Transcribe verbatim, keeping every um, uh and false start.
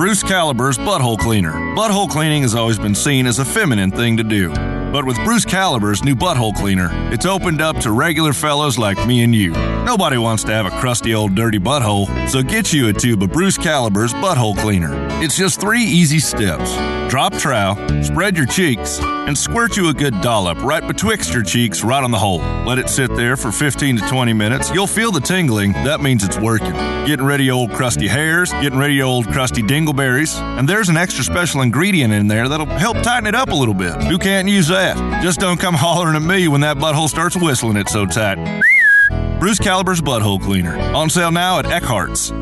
Bruce Caliber's Butthole Cleaner. Butthole cleaning has always been seen as a feminine thing to do. But with Bruce Caliber's new butthole cleaner, it's opened up to regular fellows like me and you. Nobody wants to have a crusty old dirty butthole, so get you a tube of Bruce Caliber's Butthole Cleaner. It's just three easy steps. Drop trowel, spread your cheeks, and squirt you a good dollop right betwixt your cheeks right on the hole. Let it sit there for fifteen to twenty minutes. You'll feel the tingling. That means it's working. Getting rid of your old crusty hairs, getting rid of your old crusty dingleberries, and there's an extra special ingredient in there that'll help tighten it up a little bit. Who can't use that? Just don't come hollering at me when that butthole starts whistling it so tight. Bruce Caliber's Butthole Cleaner. On sale now at Eckhart's.